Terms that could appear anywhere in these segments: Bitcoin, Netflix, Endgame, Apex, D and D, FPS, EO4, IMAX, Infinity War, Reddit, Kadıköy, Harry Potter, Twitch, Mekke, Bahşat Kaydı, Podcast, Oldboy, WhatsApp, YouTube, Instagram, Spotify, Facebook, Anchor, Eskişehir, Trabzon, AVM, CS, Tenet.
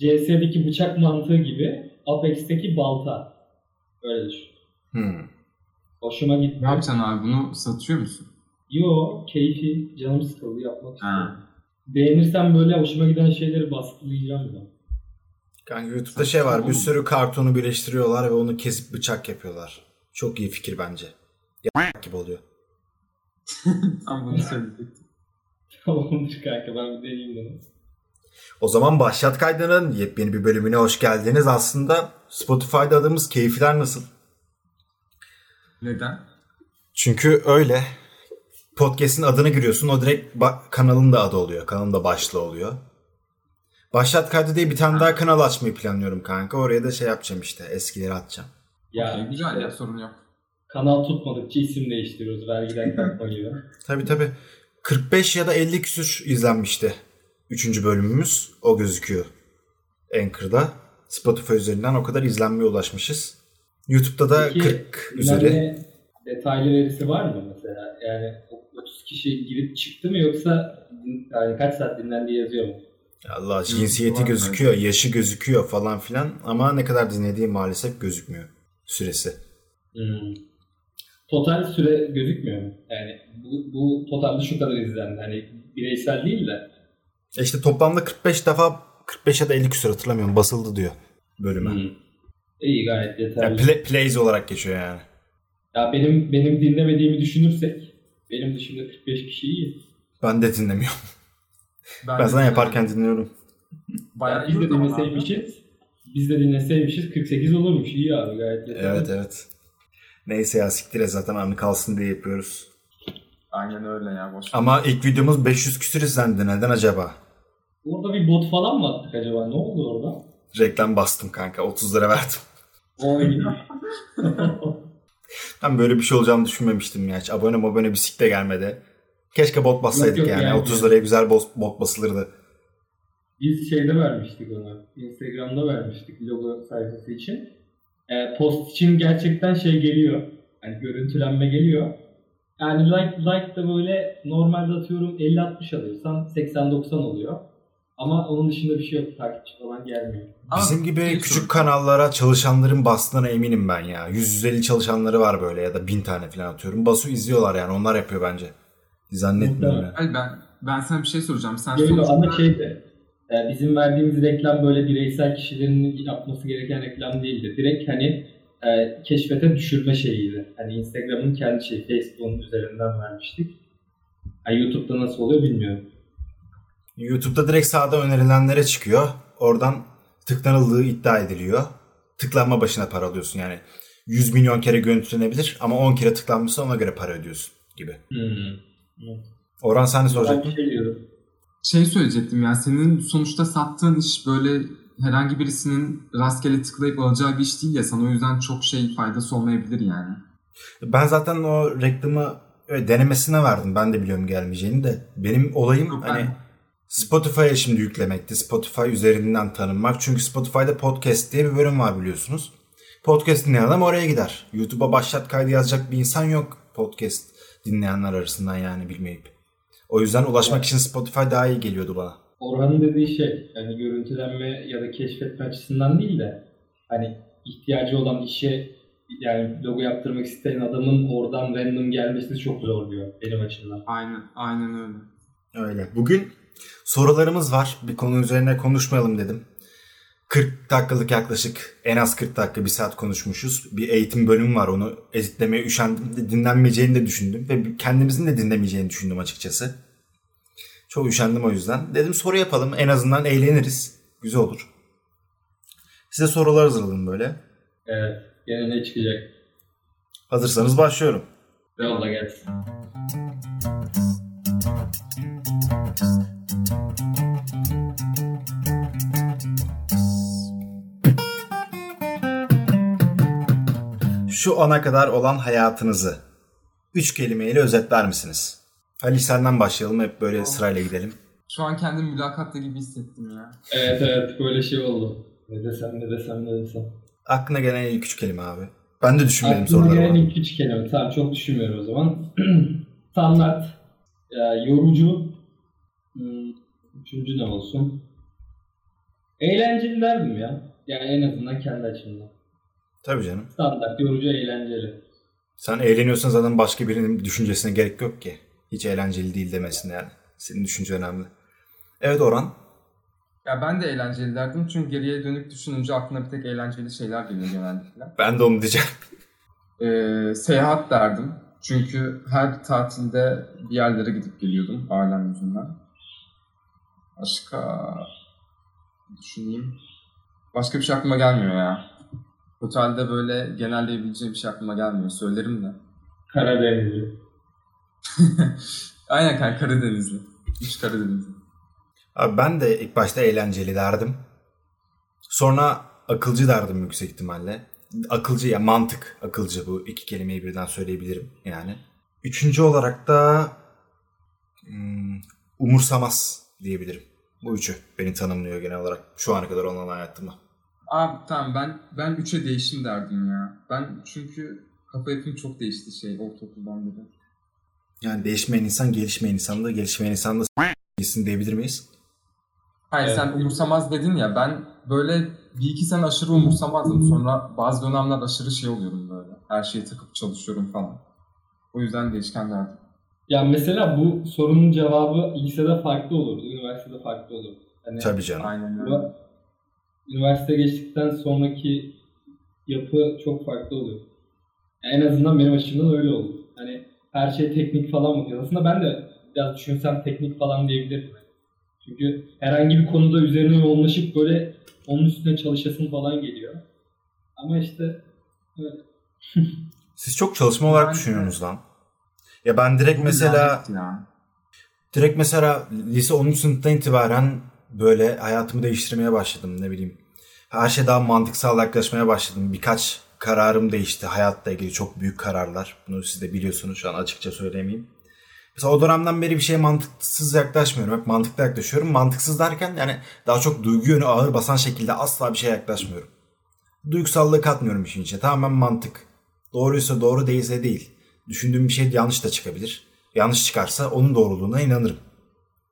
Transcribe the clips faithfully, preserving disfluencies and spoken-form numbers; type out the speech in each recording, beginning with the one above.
C S'deki bıçak mantığı gibi Apex'teki balta. Öyle düşün. Hmm. Hoşuma gitti. Ne yapacaksın abi? Bunu satıyor musun? Yo, keyfi. Canım sıkıldı, yapmak istiyorum. Beğenirsem böyle hoşuma giden şeyleri baskılayacağım da. Yani YouTube'da Saksın şey var, bir sürü kartonu birleştiriyorlar ve onu kesip bıçak yapıyorlar. Çok iyi fikir bence. Yapmak gibi oluyor. Tam bunu söyleyecektim. Tamamdır kanka, ben bir deneyeyim bunu. O zaman Bahşat Kaydı'nın yepyeni bir bölümüne hoş geldiniz. Aslında Spotify'da adımız Keyifler Nasıl? Neden? Çünkü öyle. Podcast'in adını giriyorsun, o direkt ba- kanalın da adı oluyor. Kanalın da başlığı oluyor. Bahşat Kaydı diye bir tane daha kanal açmayı planlıyorum kanka. Oraya da şey yapacağım işte, eskileri atacağım. Ya şey, güzel ya, sorun yok. Kanal tutmadıkça isim değiştiriyoruz. Vergiden kalkma gibi. Tabii tabii. kırk beş ya da elli küsür izlenmişti. Üçüncü bölümümüz. O gözüküyor Anchor'da. Spotify üzerinden o kadar izlenmeye ulaşmışız. YouTube'da da peki, kırk üzeri. Detaylı verisi var mı mesela? Yani otuz kişi girip çıktı mı, yoksa yani kaç saat dinlendiği yazıyor mu? Allah, cinsiyeti gözüküyor, yaşı gözüküyor falan filan ama ne kadar dinlediği maalesef gözükmüyor süresi. Hmm. Total süre gözükmüyor mu? Yani bu, bu totalde şu kadar izlendi. Hani bireysel değil de. E işte toplamda kırk beş defa, kırk beş ya da elli küsur hatırlamıyorum, basıldı diyor bölüme. Hmm. İyi, gayet yeterli. Yani play, plays olarak geçiyor yani. Ya benim benim dinlemediğimi düşünürsek, benim dışında kırk beş kişi iyi. Ben de dinlemiyorum. Ben, ben sana yaparken dinliyorum. Bayağı biz de dinleseymişiz, biz de dinleseymişiz kırk sekiz olurmuş. İyi abi, gayet yeterli. Evet evet. Neyse ya, siktire zaten anı kalsın diye yapıyoruz. Aynen öyle ya, boş. Ama ilk videomuz beş yüz küsür izlendi. Neden acaba? Orada bir bot falan mı attık acaba? Ne oldu orada? Reklam bastım kanka. otuz lira verdim. Oy. Ben böyle bir şey olacağını düşünmemiştim ya. Hiç abone mabone bir sikte gelmedi. Keşke bot bassaydık yok, yok, yani. yani. otuz liraya güzel bot, bot basılırdı. Biz şeyde vermiştik ona. Instagram'da vermiştik logo sayfası için. E, post için gerçekten şey geliyor. Hani görüntülenme geliyor. Yani like like da böyle normalde atıyorum elli altmış alıyorsan seksen doksan oluyor. Ama onun dışında bir şey yok. Takipçi falan gelmiyor. Bizim gibi Aa, küçük sorun. kanallara çalışanların bastığına eminim ben ya. yüz yüz elli çalışanları var böyle ya da bin tane falan atıyorum. Basıyor, izliyorlar yani. Onlar yapıyor bence. Zannetmiyorum ya. Yani. Ben, ben sana bir şey soracağım. Sen Geliyor sonuçta... ama şeydi. Yani bizim verdiğimiz reklam böyle bireysel kişilerin yapması gereken reklam değildi. Direkt hani e, keşfete düşürme şeyiydi. Hani Instagram'ın kendi şeyi, Facebook'un üzerinden vermiştik. Yani YouTube'da nasıl oluyor bilmiyorum. YouTube'da direkt sağda önerilenlere çıkıyor. Oradan tıklanıldığı iddia ediliyor. Tıklanma başına para alıyorsun yani. yüz milyon kere görüntülenebilir ama on kere tıklanmışsa ona göre para ödüyorsun gibi. Hmm. Orhan, sen ne soracaktın? Şey söyleyecektim ya, senin sonuçta sattığın iş böyle herhangi birisinin rastgele tıklayıp alacağı bir iş değil ya, sana o yüzden çok şey faydası olmayabilir yani. Ben zaten o reklamı denemesine verdim, ben de biliyorum gelmeyeceğini de. Benim olayım Yok, hani ben... Spotify'a şimdi yüklemekti, Spotify üzerinden tanınmak. Çünkü Spotify'da podcast diye bir bölüm var biliyorsunuz. Podcast dinleyen adam oraya gider. YouTube'a Bahşat Kaydı yazacak bir insan yok podcast dinleyenler arasından yani, bilmeyip. O yüzden ulaşmak evet. için Spotify daha iyi geliyordu bana. Orhan'ın dediği şey yani görüntülenme ya da keşfetme açısından değil de hani ihtiyacı olan işe, yani logo yaptırmak isteyen adamın oradan random gelmesi çok zor diyor benim açımdan. Aynen, aynen öyle. Öyle. Bugün sorularımız var. Bir konu üzerine konuşmayalım dedim. kırk dakikalık yaklaşık, en az kırk dakika, bir saat konuşmuşuz. Bir eğitim bölümü var, onu editlemeye üşendim de, dinlenmeyeceğini de düşündüm ve kendimizin de dinlemeyeceğini düşündüm açıkçası. Çok üşendim o yüzden. Dedim soru yapalım, en azından eğleniriz. Güzel olur. Size sorular hazırladım böyle. Evet, gene ne çıkacak? Hazırsanız başlıyorum. Yolla gelsin. Şu ana kadar olan hayatınızı üç kelimeyle özetler misiniz? Ali, senden başlayalım, hep böyle tamam. Sırayla gidelim. Şu an kendimi mülakatta gibi hissettim ya. Evet evet, böyle şey oldu. Ne desem ne desem ne desem. Aklına gelen ilk üç kelime abi. Ben de düşünmedim soruları. Aklına gelen ilk üç kelime, tamam, çok düşünmüyorum o zaman. Standart, yorucu, üçüncü ne olsun? Eğlenceli derdim ya. Yani en azından kendi açımdan. Tabii canım. Standart, yorucu, eğlenceli. Sen eğleniyorsan zaten başka birinin düşüncesine gerek yok ki. Hiç eğlenceli değil demesine yani. Senin düşünce önemli. Evet Orhan. Ya ben de eğlenceli derdim çünkü geriye dönük düşününce aklına bir tek eğlenceli şeyler geliyor genellikle. Ben de onu diyeceğim. Ee, seyahat derdim. Çünkü her tatilde bir yerlere gidip geliyordum ailem yüzünden. Başka... Düşüneyim. Başka bir şey aklıma gelmiyor ya. Otelde böyle genelleyebileceğim bir şey aklıma gelmiyor. Söylerim de. Karadenizli. Aynen kanka, Karadenizli. Üç Karadenizli. Abi ben de ilk başta eğlenceli derdim. Sonra akılcı derdim yüksek ihtimalle. Akılcı ya mantık. Akılcı, bu iki kelimeyi birden söyleyebilirim yani. Üçüncü olarak da um, umursamaz diyebilirim. Bu üçü beni tanımlıyor genel olarak şu ana kadar olan hayatımda. Abi tamam, ben ben üçe değişim derdim ya. Ben çünkü kafa yapım çok değişti şey ortaokuldan beri. Yani değişmeyen insan gelişmeyen insan da gelişmeyen insan da s***sin diyebilir miyiz? Hayır evet. Sen umursamaz dedin ya, ben böyle bir iki sene aşırı umursamazdım. Sonra bazı dönemler aşırı şey oluyorum böyle. Her şeye takıp çalışıyorum falan. O yüzden değişken derdim. Ya mesela bu sorunun cevabı lisede farklı olurdu, üniversitede farklı olurdu. Hani tabii canım. Aynen öyle. Üniversite geçtikten sonraki yapı çok farklı oluyor. En azından benim açımdan öyle oldu. Hani her şey teknik falan mı diyor. Aslında ben de biraz düşünsem teknik falan diyebilirim. Çünkü herhangi bir konuda üzerine yoğunlaşıp böyle onun üstüne çalışasın falan geliyor. Ama işte öyle. Siz çok çalışma olarak düşünüyorsunuz lan. Ya ben direkt mesela direkt mesela lise onuncu sınıftan itibaren böyle hayatımı değiştirmeye başladım, ne bileyim. Her şey daha mantıksal yaklaşmaya başladım. Birkaç kararım değişti. Hayatla ilgili çok büyük kararlar. Bunu siz de biliyorsunuz. Şu an açıkça söylemeyeyim. Mesela o dönemden beri bir şeye mantıksız yaklaşmıyorum. Hep mantıklı yaklaşıyorum. Mantıksız derken yani daha çok duygu yönü ağır basan şekilde asla bir şeye yaklaşmıyorum. Duygusallığı katmıyorum işin içine. Tamamen mantık. Doğruysa doğru, değilse değil. Düşündüğüm bir şey yanlış da çıkabilir. Yanlış çıkarsa onun doğruluğuna inanırım.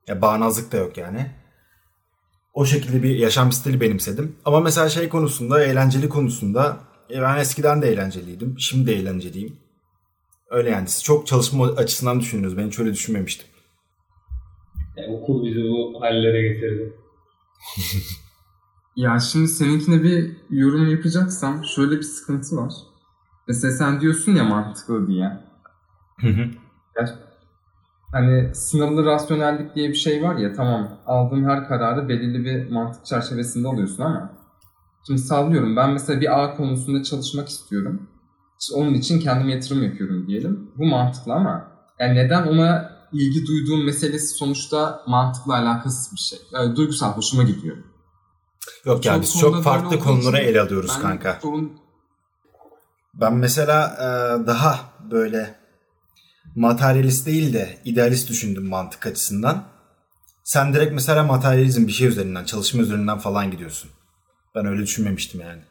Ya bağnazlık da yok yani. O şekilde bir yaşam stili benimsedim. Ama mesela şey konusunda, eğlenceli konusunda ben eskiden de eğlenceliydim. Şimdi de eğlenceliyim. Öyle yani. Siz çok çalışma açısından düşünüyorsunuz. Ben hiç öyle düşünmemiştim. Ya, okul bizi bu hallere getirdi. Ya şimdi seninkine bir yorum yapacaksam şöyle bir sıkıntı var. Mesela sen diyorsun ya mantıklı diye. Hı hı. Hani sınırlı rasyonellik diye bir şey var ya, tamam aldığın her kararı belirli bir mantık çerçevesinde alıyorsun ama şimdi sallıyorum ben mesela bir A konusunda çalışmak istiyorum. İşte onun için kendime yatırım yapıyorum diyelim. Bu mantıklı ama yani neden ona ilgi duyduğum meselesi sonuçta mantıkla alakasız bir şey. Yani duygusal hoşuma gidiyor. Yok yani biz çok farklı konulara ele alıyoruz ben kanka. Sorun... Ben mesela daha böyle materyalist değil de idealist düşündüm mantık açısından. Sen direkt mesela materyalizm bir şey üzerinden, çalışma üzerinden falan gidiyorsun. Ben öyle düşünmemiştim yani.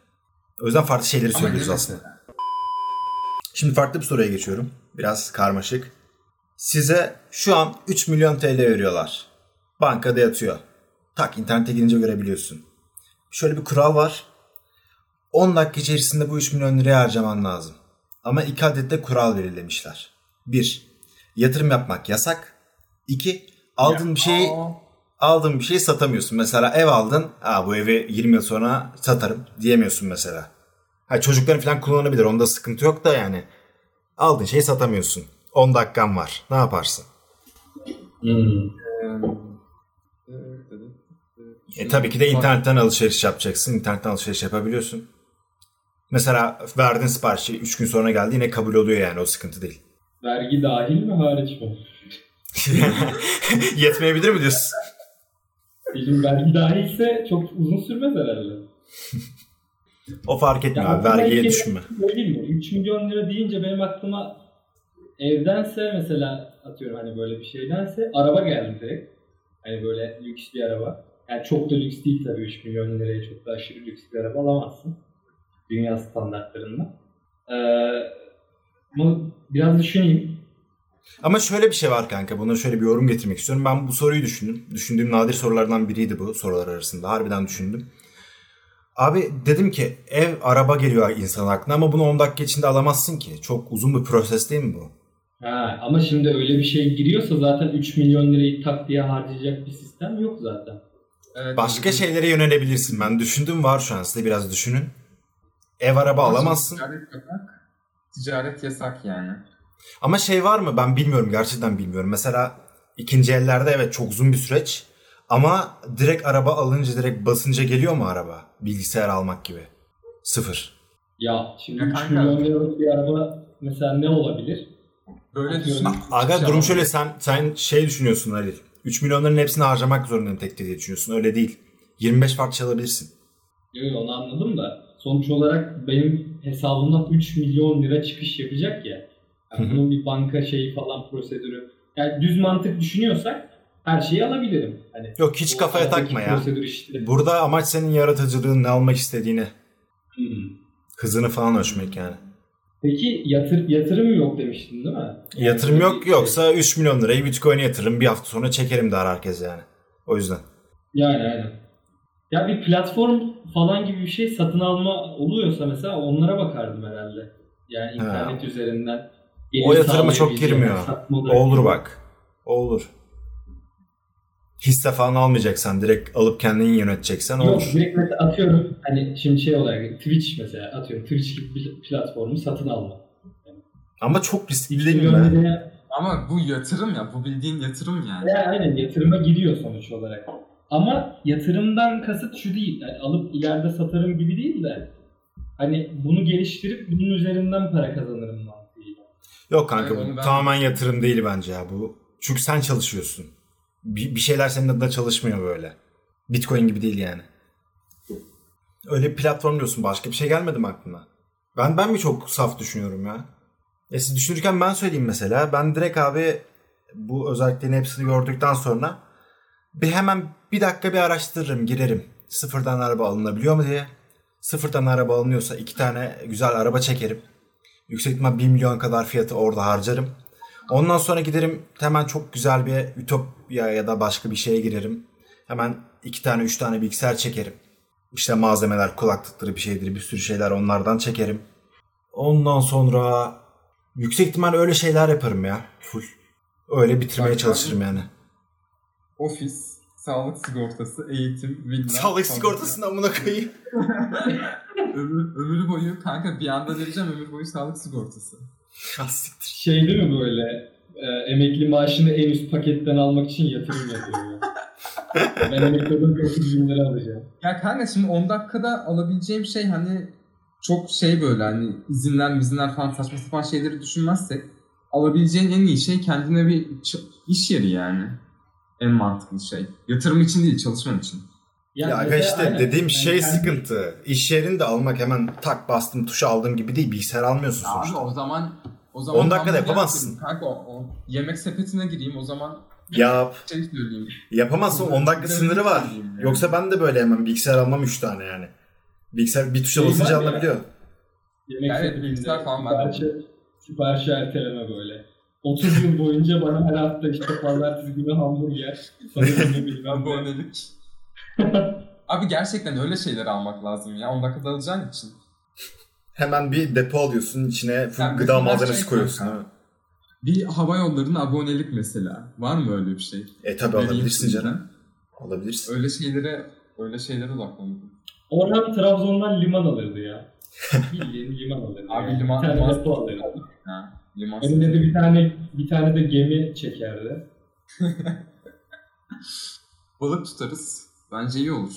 O yüzden farklı şeyleri ama söylüyoruz aslında. Mesela? Şimdi farklı bir soruya geçiyorum. Biraz karmaşık. Size şu an üç milyon T L veriyorlar. Bankada yatıyor. Tak internete girince görebiliyorsun. Şöyle bir kural var. on dakika içerisinde bu üç milyon lirayı harcaman lazım. Ama iki adet de kural belirlemişler. bir. Yatırım yapmak yasak. iki. Aldığın bir şeyi aldığın bir şeyi satamıyorsun. Mesela ev aldın. Aa bu evi yirmi yıl sonra satarım diyemiyorsun mesela. Ha çocukların falan kullanabilir. Onda sıkıntı yok da yani. Aldığın şeyi satamıyorsun. on dakikan var. Ne yaparsın? Hmm. E tabii ki de internetten alışveriş yapacaksın. İnternetten alışveriş yapabiliyorsun. Mesela verdiğin siparişi üç gün sonra geldi yine kabul oluyor yani, o sıkıntı değil. Vergi dahil mi hariç mi? Yetmeyebilir mi diyorsun? Bizim vergi dahilse çok uzun sürmez herhalde. O fark etmiyor abi, vergiye düşünme. üç milyon lira deyince benim aklıma evdense mesela atıyorum hani böyle bir şeydense araba geldi direkt. Hani böyle lüks bir araba. Yani çok da lüks değil tabii, üç milyon liraya çok da aşırı lüks bir araba alamazsın. Dünya standartlarında. Ee, bunu biraz düşüneyim. Ama şöyle bir şey var kanka. Buna şöyle bir yorum getirmek istiyorum. Ben bu soruyu düşündüm. Düşündüğüm nadir sorulardan biriydi bu sorular arasında. Harbiden düşündüm. Abi dedim ki ev, araba geliyor insanın aklına ama bunu on dakika içinde alamazsın ki. Çok uzun bir proses değil mi bu? Ha, ama şimdi öyle bir şey giriyorsa zaten üç milyon lirayı tak diye harcayacak bir sistem yok zaten. Evet, başka bizim... şeylere yönelebilirsin. Ben düşündüm, var şu an, size biraz düşünün. Ev, araba ama alamazsın. Ticaret yasak. Ticaret yasak yani. Ama şey var mı? Ben bilmiyorum. Gerçekten bilmiyorum. Mesela ikinci ellerde evet çok uzun bir süreç. Ama direkt araba alınca, direkt basınca geliyor mu araba? Bilgisayar almak gibi. Sıfır. Ya şimdi ya üç milyon liralık bir araba mesela ne olabilir? Böyle düşün. Aga durum şöyle, sen sen şey düşünüyorsun Halil. üç milyonların hepsini harcamak zorundayım tek diye düşünüyorsun. Öyle değil. yirmi beş parça alabilirsin. Yok yok, onu anladım da. Sonuç olarak benim hesabımdan üç milyon lira çıkış yapacak ya. Yani bunun bir banka şeyi falan prosedürü. Yani düz mantık düşünüyorsak her şeyi alabilirim. Hani yok, hiç kafaya takma ya. Işte. Burada amaç senin yaratıcılığın, ne almak istediğini. Hmm. Hızını falan ölçmek yani. Peki yatır, yatırım yok demiştin değil mi? Yani yatırım yok, yoksa üç milyon lirayı Bitcoin'e yatırırım, bir hafta sonra çekerim de herkes yani. O yüzden. Yani aynen. Ya bir platform falan gibi bir şey satın alma oluyorsa mesela onlara bakardım herhalde. Yani internet ha. üzerinden. O yatırıma çok girmiyor. Olur bak. Olur. Hisse falan almayacaksan, direkt alıp kendini yöneteceksen olur. Yok, direkt mesela atıyorum hani şimdi şey olarak Twitch mesela, atıyorum Twitch gibi bir platformu satın alma. Yani. Ama çok riskli değil mi? Ya... Ama bu yatırım ya, bu bildiğin yatırım yani. Ya, aynen, yatırıma giriyor sonuç olarak. Ama yatırımdan kasıt şu değil, yani alıp ileride satarım gibi değil de hani bunu geliştirip bunun üzerinden para kazanırım mantığıyla. Yok kanka, yani bu ben... tamamen yatırım değil bence ya bu. Çünkü sen çalışıyorsun. Bir şeyler senin adına çalışmıyor böyle. Bitcoin gibi değil yani. Öyle bir platform diyorsun. Başka bir şey gelmedi mi aklına? Ben ben mi çok saf düşünüyorum ya? E siz düşünürken ben söyleyeyim mesela. Ben direkt abi bu özelliklerin hepsini gördükten sonra bir hemen bir dakika bir araştırırım, girerim. Sıfırdan araba alınabiliyor mu diye. Sıfırdan araba alınıyorsa iki tane güzel araba çekerim. Yüksek ihtimal bir milyon kadar fiyatı orada harcarım. Ondan sonra giderim hemen çok güzel bir Ütopya ya da başka bir şeye girerim. Hemen iki tane üç tane bilgisayar çekerim. İşte malzemeler, kulaklıkları bir şeydir, bir sürü şeyler, onlardan çekerim. Ondan sonra yüksek ihtimal öyle şeyler yaparım ya. Full. Öyle bitirmeye yani çalışırım yani. Ofis, sağlık sigortası, eğitim, villa. Sağlık sigortasını amına koyayım. ömür, ömür boyu kanka, bir anda vereceğim ömür boyu sağlık sigortası. Kastiktir. Şey değil mi böyle e, emekli maaşını en üst paketten almak için yatırım yapıyor. Ben emekliden dokuz bin lira alacağım. Ya kanka şimdi on dakikada alabileceğim şey hani çok şey böyle hani izinler mizinler falan saçma sapan şeyleri düşünmezsek alabileceğin en iyi şey kendine bir iş yeri yani. En mantıklı şey. Yatırım için değil, çalışman için. Yani ya mesela, işte aynen. dediğim yani şey kendim... sıkıntı. İş yerini de almak hemen tak bastım tuşa aldığım gibi değil. Bilgisayar almıyorsun ya sonuçta. Abi o zaman o zaman on dakikada yapamazsın. Kanka, o, o yemek sepetine gireyim o zaman. Yap. Şey yapamazsın. on dakika sınırı var. Yani. Yoksa ben de böyle hemen bilgisayar almam üç tane yani. Bilgisayar bir tuşa şey basınca alabiliyor. Yemek yani sepetinde bilgisayar falan var. Siparişi erteleme böyle. otuz yıl boyunca bana her hafta işte pazartesi günü hamburger. Sanırım bilmem ne. Abi gerçekten öyle şeyler almak lazım ya. on dakikada alacağın için. Hemen bir depo alıyorsun. İçine yani gıda malzemesi şey koyuyorsun. Ha. Bir hava yollarına abonelik mesela. Var mı öyle bir şey? E tabi alabilirsin canım. Alabilirsin. Öyle şeylere öyle şeylere odaklandım. Orhan Trabzon'dan liman alırdı ya. Bildiğin liman alırdı. Abi yani. liman, liman depo alırdı. Ha, liman. Önünde de bir tane bir tane de gemi çekerdi. Balık tutarız. Bence iyi olur.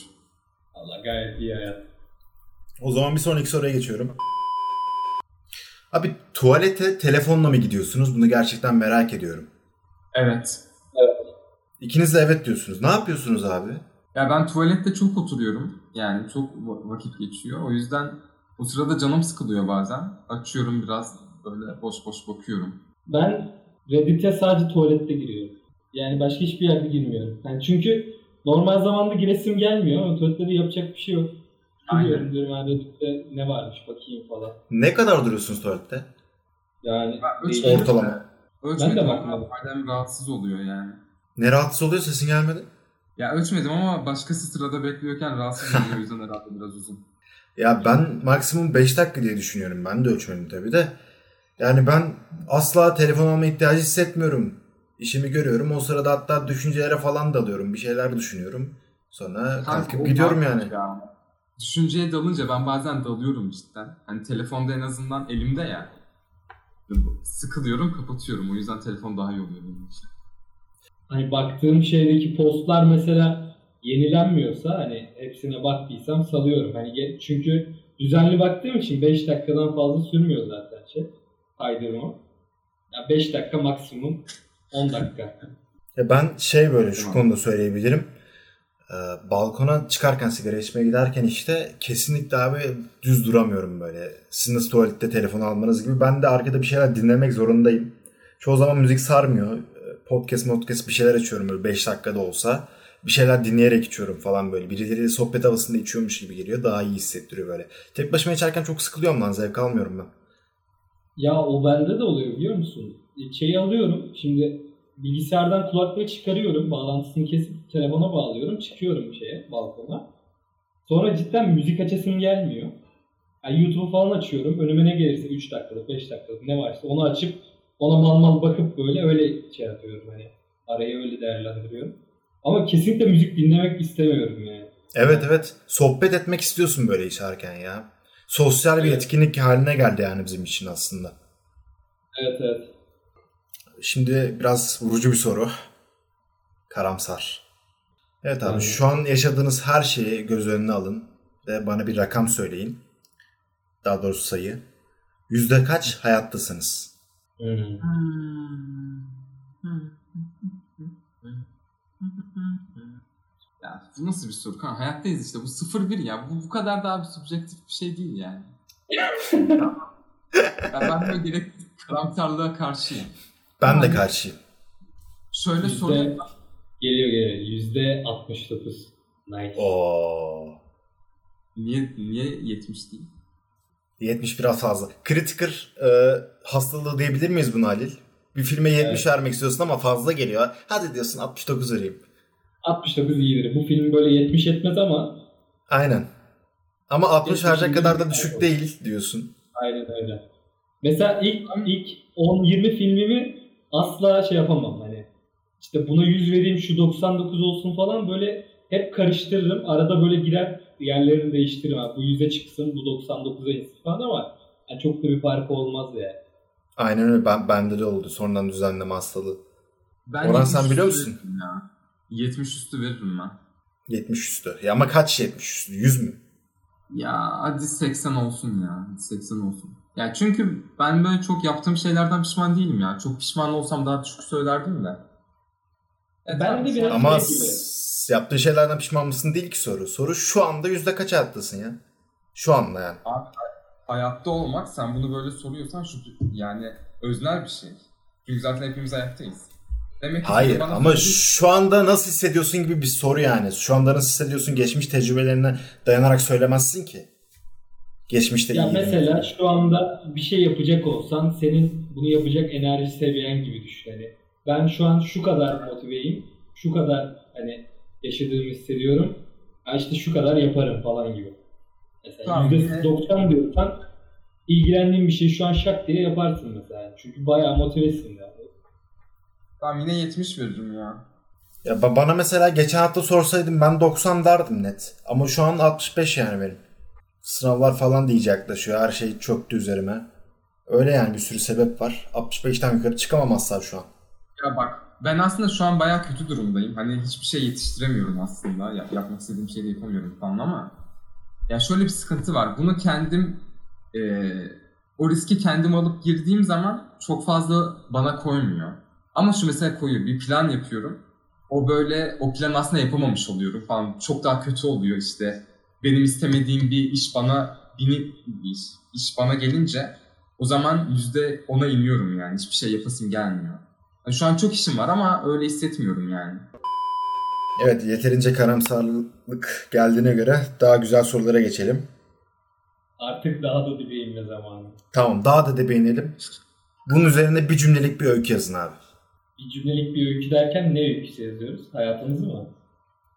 Vallahi gayet iyi hayat. O zaman bir sonraki soruya geçiyorum. Abi tuvalete telefonla mı gidiyorsunuz? Bunu gerçekten merak ediyorum. Evet. Evet. İkiniz de evet diyorsunuz. Ne yapıyorsunuz abi? Ya ben tuvalette çok oturuyorum. Yani çok vakit geçiyor. O yüzden o sırada canım sıkılıyor bazen. Açıyorum biraz böyle boş boş bakıyorum. Ben Reddit'e sadece tuvalette giriyorum. Yani başka hiçbir yerde girmiyorum. Yani çünkü normal zamanda giresim gelmiyor ama tuvalette de yapacak bir şey yok. Biliyorum diyorum yani Reddit'te ne varmış bakayım falan. Ne kadar duruyorsunuz tuvalette? Yani ortalama. Ölçmedim, ben de bakmadım. Bazen rahatsız oluyor yani. Ne rahatsız oluyor? Sesin gelmedi. Ya ölçmedim ama başkası sırada bekliyorken rahatsız oluyor. O yüzden herhalde biraz uzun. Ya ben maksimum beş dakika diye düşünüyorum. Ben de ölçmedim tabii de. Yani ben asla telefon alma ihtiyacı hissetmiyorum. İşimi görüyorum. O sırada hatta düşüncelere falan dalıyorum. Bir şeyler düşünüyorum. Sonra kalkıp gidiyorum yani. Ya. Düşünceye dalınca ben bazen dalıyorum cidden. Hani telefonda en azından elimde ya. Sıkılıyorum, kapatıyorum. O yüzden telefon daha iyi oluyor benim için. Hani baktığım şeydeki postlar mesela yenilenmiyorsa hani hepsine baktıysam salıyorum. Hani çünkü düzenli baktığım için beş dakikadan fazla sürmüyor zaten şey. Kaydırma. Yani beş dakika maksimum on dakika. Ya ben şey böyle şu konuda söyleyebilirim. Ee, balkona çıkarken sigara içmeye giderken işte kesinlikle abi düz duramıyorum böyle. Sizin tuvalette telefonu almanız gibi. Ben de arkada bir şeyler dinlemek zorundayım. Çoğu zaman müzik sarmıyor. Podcast, podcast bir şeyler açıyorum böyle beş dakikada olsa. Bir şeyler dinleyerek içiyorum falan böyle. Birileri sohbet havasında içiyormuş gibi geliyor. Daha iyi hissettiriyor böyle. Tek başıma içerken çok sıkılıyorum lan. Zevk almıyorum ben. Ya o bende de oluyor biliyor musun? Şeyi alıyorum. Şimdi bilgisayardan kulaklığı çıkarıyorum. Bağlantısını kesip telefona bağlıyorum. Çıkıyorum şeye, balkona. Sonra cidden müzik açasım gelmiyor. Yani YouTube'u falan açıyorum. Önüme ne gelirse üç dakikalık, beş dakikalık ne varsa onu açıp ona mal mal bakıp böyle öyle şey yapıyorum. Hani arayı öyle değerlendiriyorum. Ama kesinlikle müzik dinlemek istemiyorum yani. Evet evet. Sohbet etmek istiyorsun böyle içerken ya. Sosyal bir etkinlik haline geldi yani bizim için aslında. Evet evet. Şimdi biraz vurucu bir soru. Karamsar. Evet abi, yani şu an yaşadığınız her şeyi göz önüne alın ve bana bir rakam söyleyin. Daha doğrusu sayı. Yüzde kaç hayattasınız? Evet. Ya bu nasıl bir soru? Ha, hayattayız işte. Bu sıfır bir ya. Bu bu kadar daha bir subjektif bir şey değil yani. Ben böyle direkt karamsarlığa karşıyım. Ben yani, de karşıyım. Şöyle sorayım. Geliyor geliyor. yüzde altmış dokuz. Nice. Oo. Niye, niye yetmiş değil? yetmiş biraz fazla. Critiker e, hastalığı diyebilir miyiz buna Halil? Bir filme yetmiş evet. Vermek istiyorsun ama fazla geliyor. Hadi diyorsun altmış dokuz vereyim. altmış dokuz iyidir. Bu film böyle yetmiş etmez ama. Aynen. Ama altmış verecek kadar da düşük değil diyorsun. Aynen öyle. Mesela ilk ilk on yirmi filmimi asla şey yapamam. Hani işte buna yüz vereyim şu doksan dokuz olsun falan böyle hep karıştırırım. Arada böyle girer yerlerini değiştiririm. Bu yüze çıksın bu doksan dokuza insin falan ama yani çok da bir farkı olmaz yani. Aynen öyle. Ben, bende de oldu. Sonradan düzenleme hastalığı. Ben Orhan sen biliyor musun? Ya. yetmiş üstü veririm ben. yetmiş üstü. Ya ama kaç yetmiş üstü? yüz mü? Ya hadi seksen olsun ya. Hadi seksen olsun. Ya çünkü ben böyle çok yaptığım şeylerden pişman değilim ya. Çok pişman olsam daha düşük söylerdim de. E, ben de biraz ama s- yaptığın şeylerden pişman mısın değil ki soru. Soru şu anda yüzde kaç hayattasın ya? Şu anda yani. Abi, hayatta olmak sen bunu böyle soruyorsan şu yani öznel bir şey. Çünkü zaten hepimiz hayattayız. Hayır ama bir... şu anda nasıl hissediyorsun gibi bir soru yani. Şu anda nasıl hissediyorsun geçmiş tecrübelerine dayanarak söylemezsin ki. Geçmişte ya iyi. Ya mesela yani. Şu anda bir şey yapacak olsan senin bunu yapacak enerji seviyen gibi düşün. Hani ben şu an şu kadar motiveyim, şu kadar hani yaşadığımı hissediyorum. Ya işte şu kadar yaparım falan gibi. Mesela tamam, yüzde doksan diyorsan ilgilendiğin bir şeyi şu an şak diye yaparsın mesela. Çünkü bayağı motivesin yani. Tamam yine yetmiş veririm ya. Ya bana mesela geçen hafta sorsaydım ben doksan derdim net. Ama şu an altmış beş yani benim. Sınavlar falan da iyice yaklaşıyor. Her şey çöktü üzerime. Öyle yani bir sürü sebep var. altmış beşten yukarı çıkamam asla şu an. Ya bak ben aslında şu an bayağı kötü durumdayım. Hani hiçbir şey yetiştiremiyorum aslında. Ya, yapmak istediğim şeyi de yapamıyorum falan ama. Ya şöyle bir sıkıntı var. Bunu kendim... E, o riski kendim alıp girdiğim zaman çok fazla bana koymuyor. Ama şu mesela koyu bir plan yapıyorum. O böyle o plan aslında yapamamış oluyorum falan. Çok daha kötü oluyor işte. Benim istemediğim bir iş bana bini, iş, iş bana gelince o zaman yüzde ona iniyorum yani. Hiçbir şey yapasım gelmiyor. Yani şu an çok işim var ama öyle hissetmiyorum yani. Evet yeterince karamsarlık geldiğine göre daha güzel sorulara geçelim. Artık daha da dibine inme zamanı. Tamam daha da dibine inelim. Bunun üzerine bir cümlelik bir öykü yazın abi. Bir cümlelik bir öykü derken ne öyküsü yazıyoruz? Hayatınızı mı?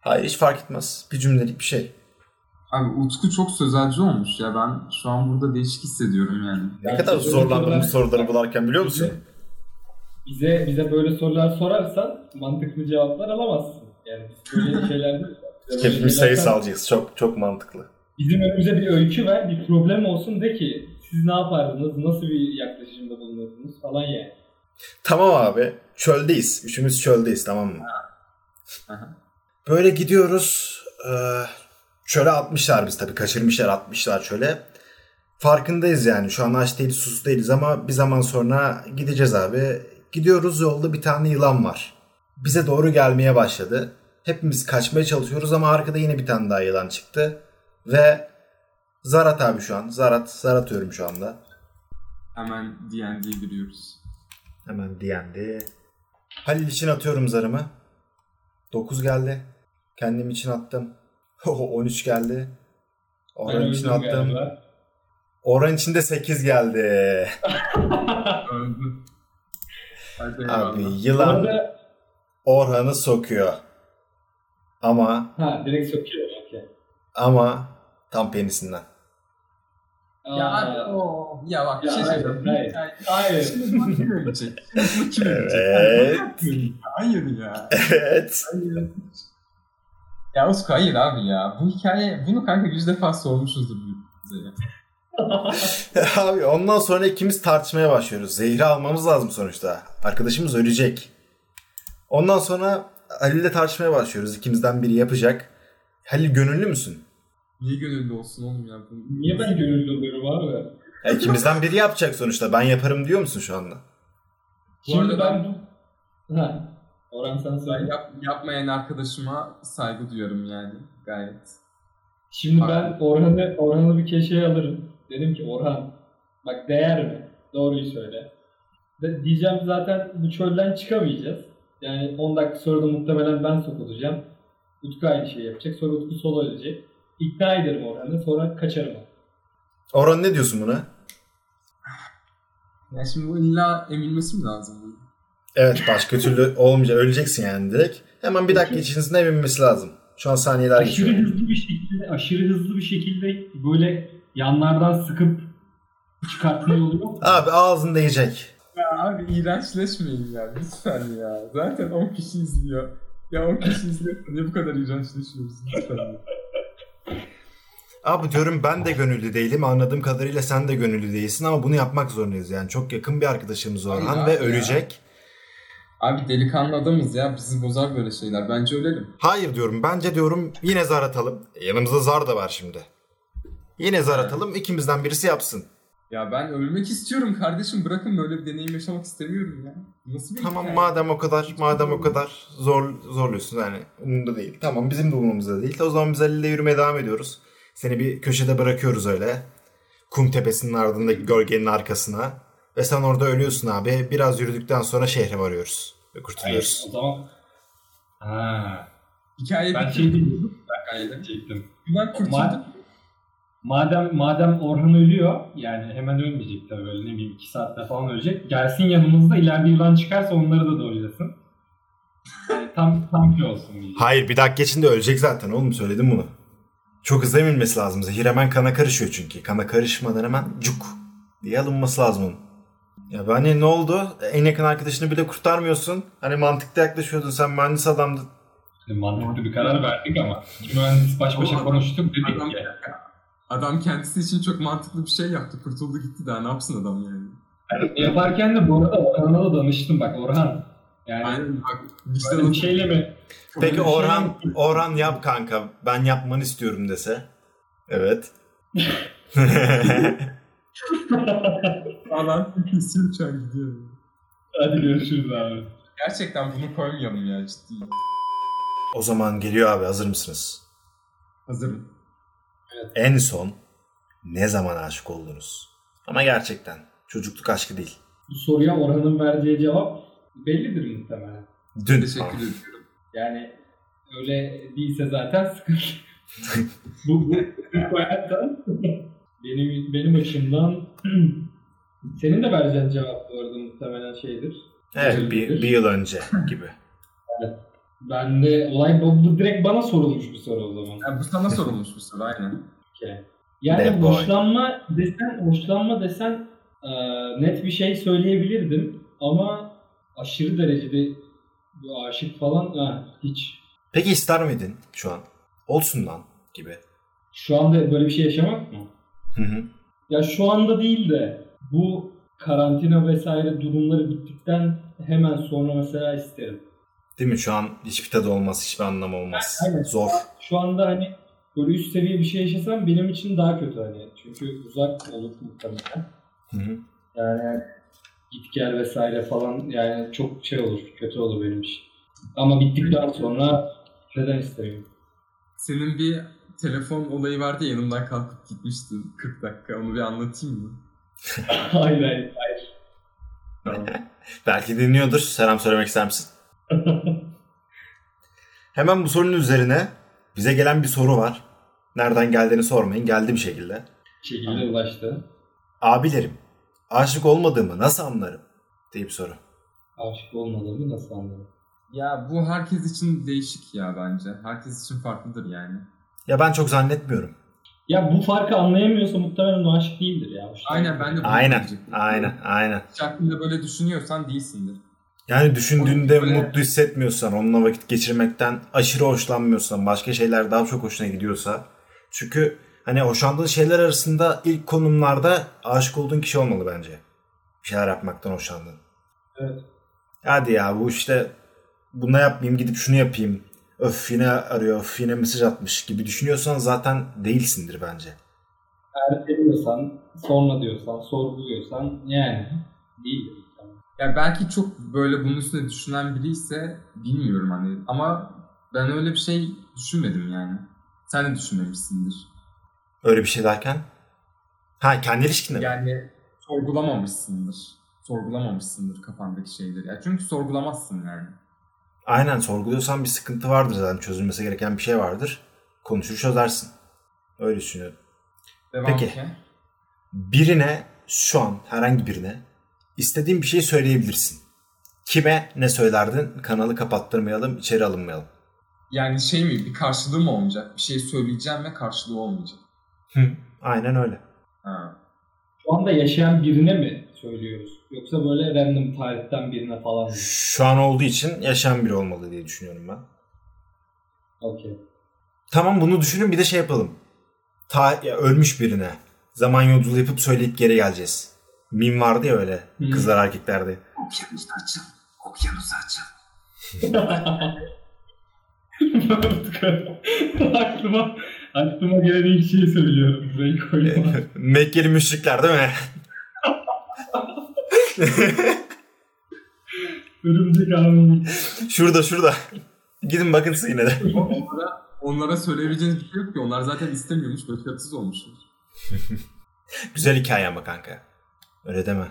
Hayır, hiç fark etmez. Bir cümlelik bir şey. Abi Utku çok sözelci olmuş ya. Ben şu an burada değişik hissediyorum yani. Ne kadar zorlandığımız soruları bularken biliyor musun? Bize bize böyle sorular sorarsan mantıklı cevaplar alamazsın. Yani böyle şeyler hepimiz sayısalcıyız. Çok çok mantıklı. Bizim önümüze bir öykü ver, bir problem olsun de ki siz ne yapardınız, nasıl bir yaklaşımda bulunurdunuz falan yani. Tamam abi. Çöldeyiz. Üçümüz çöldeyiz, tamam mı? Aha. Böyle gidiyoruz. Çöle atmışlar biz tabii. Kaçırmışlar, atmışlar çöle. Farkındayız yani. Şu an aç değiliz, sus değiliz ama bir zaman sonra gideceğiz abi. Gidiyoruz, yolda bir tane yılan var. Bize doğru gelmeye başladı. Hepimiz kaçmaya çalışıyoruz ama arkada yine bir tane daha yılan çıktı. Ve Zarat abi şu an. Zarat, Zaratıyorum şu anda. Hemen D and D'ye giriyoruz. Hemen D and D. Halil için atıyorum zarımı. dokuz geldi. Kendim için attım. on üç geldi. Orhan için attım. Orhan için de sekiz geldi. Abi yılan Orhan'ı sokuyor. Ama ha, direkt sokuyor. Okay. Ama tam penisinden. Aa, ya abi, o, ya bak ya, şey söyleyeyim. Hayır. Hayır. Şimdi bunu kim ölecek? Bunu kim ölecek? Evet. Yani, hayır ya. Evet. Hayır. Ya Oscar, hayır abi ya. Bu hikaye, bunu kanka yüz defa sormuşuzdur bize. Abi ondan sonra ikimiz tartışmaya başlıyoruz. Zehri almamız lazım sonuçta. Arkadaşımız ölecek. Ondan sonra Halil'le tartışmaya başlıyoruz. İkimizden biri yapacak. Halil, gönüllü müsün? Niye gönüllü olsun oğlum ya? Niye ben gönüllü oluyorum abi? Ya ikimizden biri yapacak sonuçta. Ben yaparım diyor musun şu anda? Şimdi ben... Ha. Orhan sen söyle. Yap, yapmayan arkadaşıma saygı duyuyorum yani. Gayet. Şimdi ben Orhan'ı Orhan'ı bir keşeye alırım. Dedim ki Orhan bak değer mi? Doğruyu söyle. De, diyeceğim zaten bu çölden çıkamayacağız. Yani on dakika sonra da muhtemelen ben sokulacağım. Utku aynı şeyi yapacak. Sonra Utku sola ölecek. İkna ederim Orhan'ı. Sonra kaçarım. Orhan ne diyorsun buna? Ya şimdi bu illa emilmesi mi lazım? Evet, başka türlü olmayacak. Öleceksin yani direkt. Hemen bir dakika içinizin eminmesi lazım. Şu an saniyeler geçiyor. Aşırı hızlı bir şekilde, aşırı hızlı bir şekilde böyle yanlardan sıkıp çıkartma yolu yok mu? Abi ağzın değecek. Ya abi iğrençleşmeyin ya. Lütfen ya. Zaten on kişi izliyor. Ya on kişi izliyor. Niye bu kadar iğrençleşiyorsun? Lütfen ya. Abi diyorum ben de gönüllü değilim. Anladığım kadarıyla sen de gönüllü değilsin ama bunu yapmak zorundayız. Yani çok yakın bir arkadaşımız olan ve ölecek. Ya. Abi delikanlı adamız ya. Bizi bozar böyle şeyler. Bence ölelim. Hayır diyorum. Bence diyorum yine zar atalım. Yanımızda zar da var şimdi. Yine zar atalım. İkimizden birisi yapsın. Ya ben ölmek istiyorum kardeşim. Bırakın böyle bir deneyim yaşamak istemiyorum ya. Nasıl bir tamam hikaye? Madem o kadar, madem o kadar zor zorluyorsun yani. Umurumda değil. Tamam bizim de umurumuzda değil. O zaman biz Ali'yle yürümeye devam ediyoruz. Seni bir köşede bırakıyoruz öyle. Kum tepesinin ardındaki gölgenin arkasına. Ve sen orada ölüyorsun abi. Biraz yürüdükten sonra şehre varıyoruz. Ve kurtuluyoruz. Hayır, o zaman... Ha. Hikaye ben şey diyordum. Ben gayet çektim. Ben kurtuldum. Madem, madem Orhan ölüyor, yani hemen ölmeyecek tabii böyle ne bileyim iki saatte falan ölecek. Gelsin yanımızda, ileride yılan çıkarsa onları da doğrulasın. Yani tam tam ki olsun diyeceğim. Hayır, bir dakika içinde ölecek zaten oğlum, söyledim bunu. Çok hızlı emilmesi lazım. Zehir hemen kana karışıyor çünkü. Kana karışmadan hemen cuk diye alınması lazım onun. Ya hani ne oldu? En yakın arkadaşını bile kurtarmıyorsun. Hani mantıklı yaklaşıyordun. Sen mühendis adamdın. Mantıklı bir karar verdik ama. Mühendis baş başa oğlum, konuştuk dedik adam, ya. Adam kendisi için çok mantıklı bir şey yaptı. Kurtuldu gitti daha. Ne yapsın adam yani? Yani yaparken de bu arada Orhan'a da danıştım. Bak Orhan. Yani aynen, bak, bir bir şeyle mi? Peki Orhan, şey Orhan yap kanka. Ben yapmanı istiyorum dese. Evet. Falan kesin uçağa gidiyorum. Hadi görüşürüz abi. Gerçekten bunu koymayalım ya, ciddi. O zaman geliyor abi, hazır mısınız? Hazırım. Evet. En son ne zaman aşık oldunuz? Ama gerçekten çocukluk aşkı değil. Bu soruya Orhan'ın verdiği cevap bellidir muhtemelen. Dün. Teşekkür ediyorum. Yani öyle değilse zaten sıkıntı. bu bu, bu hayatta benim benim açımdan Senin de vereceğin cevap bu arada muhtemelen şeydir. Evet, bir, bir yıl önce gibi. Evet. Ben de olay bu, direkt bana sorulmuş bir soru o zaman. Yani bu sana sorulmuş bir soru, aynen. Okay. Yani That hoşlanma boy. desen, hoşlanma desen e, net bir şey söyleyebilirdim ama aşırı derecede aşık falan ha, hiç. Peki ister miydin şu an? Olsun lan gibi. Şu anda böyle bir şey yaşamak mı? Hı hı. Ya şu anda değil de bu karantina vesaire durumları bittikten hemen sonra mesela isterim. Değil mi? Şu an hiçbir tadı olmaz, hiçbir anlamı olmaz. Aynen. Zor. Şu anda hani böyle üst seviye bir şey yaşasam benim için daha kötü hani. Çünkü uzak olup muhtemelen. Hı hı. Yani git gel vesaire falan yani çok şey olur, kötü olur benim için. Ama bittikten sonra neden istemiyorum? Senin bir telefon olayı vardı, yanımdan kalkıp gitmiştin kırk dakika. Onu bir anlatayım mı? Hayır, hayır, hayır. Tamam. Belki dinliyordur. Selam söylemek ister misin? Hemen bu sorunun üzerine bize gelen bir soru var. Nereden geldiğini sormayın. Geldi bir şekilde. Şekilde ulaştı. Abilerim, aşık olmadığımı nasıl anlarım? Diye bir soru. Aşık olmadığımı nasıl anlarım? Ya bu herkes için değişik ya bence. Herkes için farklıdır yani. Ya ben çok zannetmiyorum. Ya bu farkı anlayamıyorsa muhtemelen o aşık değildir ya. Aynen, ben de bunu aynen, diyecektim. Aynen, aynen. Hiç aklında böyle düşünüyorsan değilsindir. Yani düşündüğünde böyle mutlu hissetmiyorsan, onunla vakit geçirmekten aşırı hoşlanmıyorsan, başka şeyler daha çok hoşuna gidiyorsa. Çünkü hani hoşlandığın şeyler arasında ilk konumlarda aşık olduğun kişi olmalı bence. Bir şeyler yapmaktan hoşlandığın. Evet. Hadi ya bu işte bunu yapmayayım, gidip şunu yapayım. Öf yine arıyor, öf yine mesaj atmış gibi düşünüyorsan zaten değilsindir bence. Erteliyorsan, sonra diyorsan, sorguluyorsan yani değildir. Ya belki çok böyle bunun üstüne düşünen biri ise bilmiyorum hani ama ben öyle bir şey düşünmedim yani. Sen de düşünmemişsindir. Öyle bir şey derken? Ha, kendi ilişkinde mi? Yani sorgulamamışsındır. Sorgulamamışsındır kafandaki şeyleri. Ya çünkü sorgulamazsın yani. Aynen, sorguluyorsan bir sıkıntı vardır zaten. Çözülmesi gereken bir şey vardır. Konuşur çözersin. Öyle düşünüyorum. Devam. Peki. Ki. Birine şu an herhangi birine istediğin bir şey söyleyebilirsin. Kime ne söylerdin? Kanalı kapattırmayalım, içeri alınmayalım. Yani şey mi? Bir karşılığı mı olmayacak? Bir şey söyleyeceğim ve karşılığı olmayacak. Hı, aynen öyle. Ha. Şu anda yaşayan birine mi söylüyoruz? Yoksa böyle random tarihten birine falan mı? Şu an olduğu için yaşayan biri olmalı diye düşünüyorum ben. Okey. Tamam, bunu düşünün, bir de şey yapalım. Ta, ya, ölmüş birine zaman yolculuğu yapıp söyleyip geri geleceğiz. Mim vardı ya öyle, hmm. kızlar erkeklerde. Okyanus açıl, okyanus açıl. aklıma, aklıma gelen ilk şeyi söylüyorum. Mekkeli müşrikler değil mi? Örümcek abi. Şurada şurada. Gidin bakın siz yine de. Onlara, onlara söyleyebileceğiniz bir şey yok ki. Onlar zaten istemiyormuş, başarısız olmuşlar. Güzel hikaye ama kanka. Öyle deme.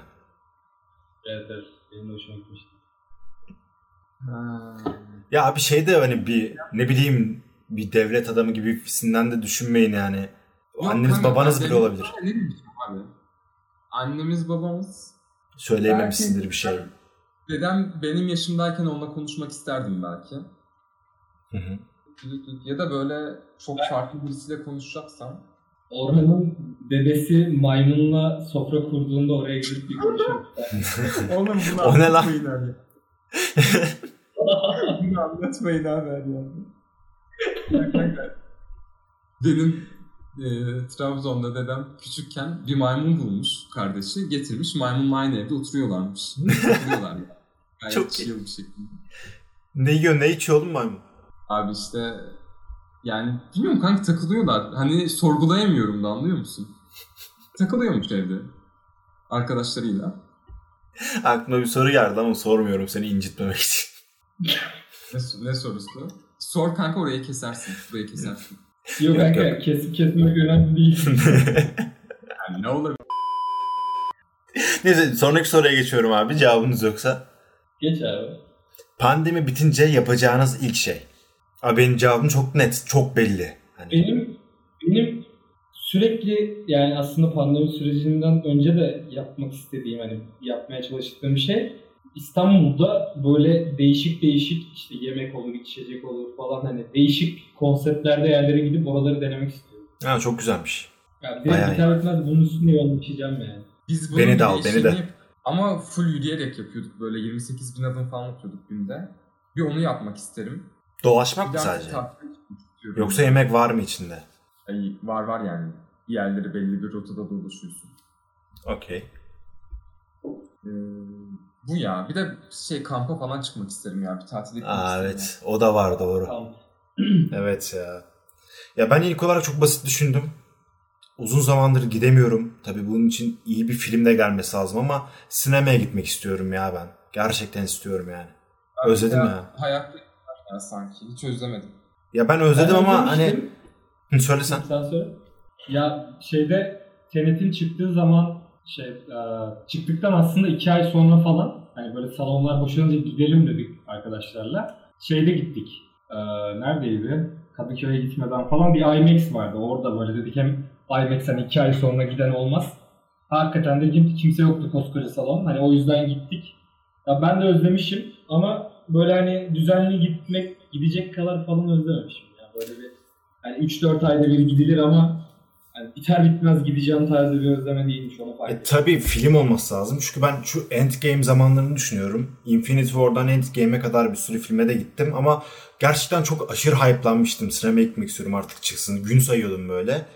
Evet evet. Benim de hoşuma gitmişti. Ha. Ya bir şey de hani bir ne bileyim bir devlet adamı gibi birisinden de düşünmeyin yani. Yok, anneniz kanka, babanız bile olabilir. Ne abi? Annemiz babamız. Söyleyememişsindir belki, bir şey. Dedem benim yaşımdayken onunla konuşmak isterdim belki. Hı hı. Ya da böyle çok farklı birisiyle konuşacaksam. Orhan'ın dedesi maymunla sofra kurduğunda oraya gidip bir konuşmak isterdim. Oğlum bunu o ne lan? Bunu anlatmayın abi her yerde. Benim e, Trabzon'da dedem küçükken bir maymun bulmuş kardeşi, getirmiş maymunla aynı evde oturuyorlarmış. Oturuyorlar ya. Gayet çok çiğ bir şekilde. Ne yiyor ne içiyor oğlum maymun? Abi işte yani bilmiyorum kanka, takılıyorlar. Hani sorgulayamıyorum da, anlıyor musun? Takılıyormuş evde arkadaşlarıyla. Aklıma bir soru geldi ama sormuyorum seni incitmemek için. Ne, ne sorusu? Sor kanka, orayı kesersin. Burayı kesersin. Yok kanka, kesip kesmek önemli değil. Yani ne olabilir? Neyse, sonraki soruya geçiyorum abi. Cevabınız yoksa. Geç abi. Pandemi bitince yapacağınız ilk şey. Abi benim cevabım çok net, çok belli. Hani... Benim benim sürekli yani aslında pandemi sürecinden önce de yapmak istediğim, hani yapmaya çalıştığım şey İstanbul'da böyle değişik değişik işte yemek olur, içecek olur falan, hani değişik konseptlerde yerlere gidip oraları denemek istiyorum. Ha, çok güzelmiş. Ya bir de hitap etmez, bunun üstüne yoğunlaşacağım yani. Biz beni de al, beni de. Ama full yürüyerek yapıyorduk böyle yirmi sekiz bin adım falan atıyorduk günde. Bir onu yapmak isterim. Dolaşmak mı sadece? Yoksa yemek var mı içinde? Yani var var yani. Yerleri belli bir rotada dolaşıyorsun. Okey. Ee, bu ya. Bir de şey, kampa falan çıkmak isterim ya. Bir tatil etmek Aa, isterim. Evet. Yani. O da var, doğru. Kamp. Evet ya. Ya ben ilk olarak çok basit düşündüm. Uzun zamandır gidemiyorum. Tabii bunun için iyi bir film de gelmesi lazım ama sinemaya gitmek istiyorum ya ben. Gerçekten istiyorum yani. Abi özledim ya. ya. Hayatta ya sanki. Hiç özlemedim. Ya ben özledim ben ama hani... Hı, söyle sen. Sen söyle. Ya şeyde Tenet'in çıktığı zaman şey e, çıktıktan aslında iki ay sonra falan hani böyle salonlar boşalınca gidelim dedik arkadaşlarla. Şeyde gittik. E, neredeydi? Kadıköy'e gitmeden falan bir IMAX vardı. Orada böyle dedik hem IMAX'ten iki ay sonra giden olmaz. Hakikaten de kimse yoktu, koskoca salon. Hani o yüzden gittik. Ya ben de özlemişim ama böyle hani düzenli gitmek gidecek kadar falan özlememişim. Yani böyle bir yani üç dört ayda bir gidilir ama yani biter bitmez gideceğim tarzı bir özleme değilmiş, onu fark ettim. E, tabii film olması lazım çünkü ben şu Endgame zamanlarını düşünüyorum. Infinity War'dan Endgame'e kadar bir sürü filme de gittim ama gerçekten çok aşırı hype'lanmıştım. Sinemaya gitmek istiyorum artık çıksın. Gün sayıyordum böyle.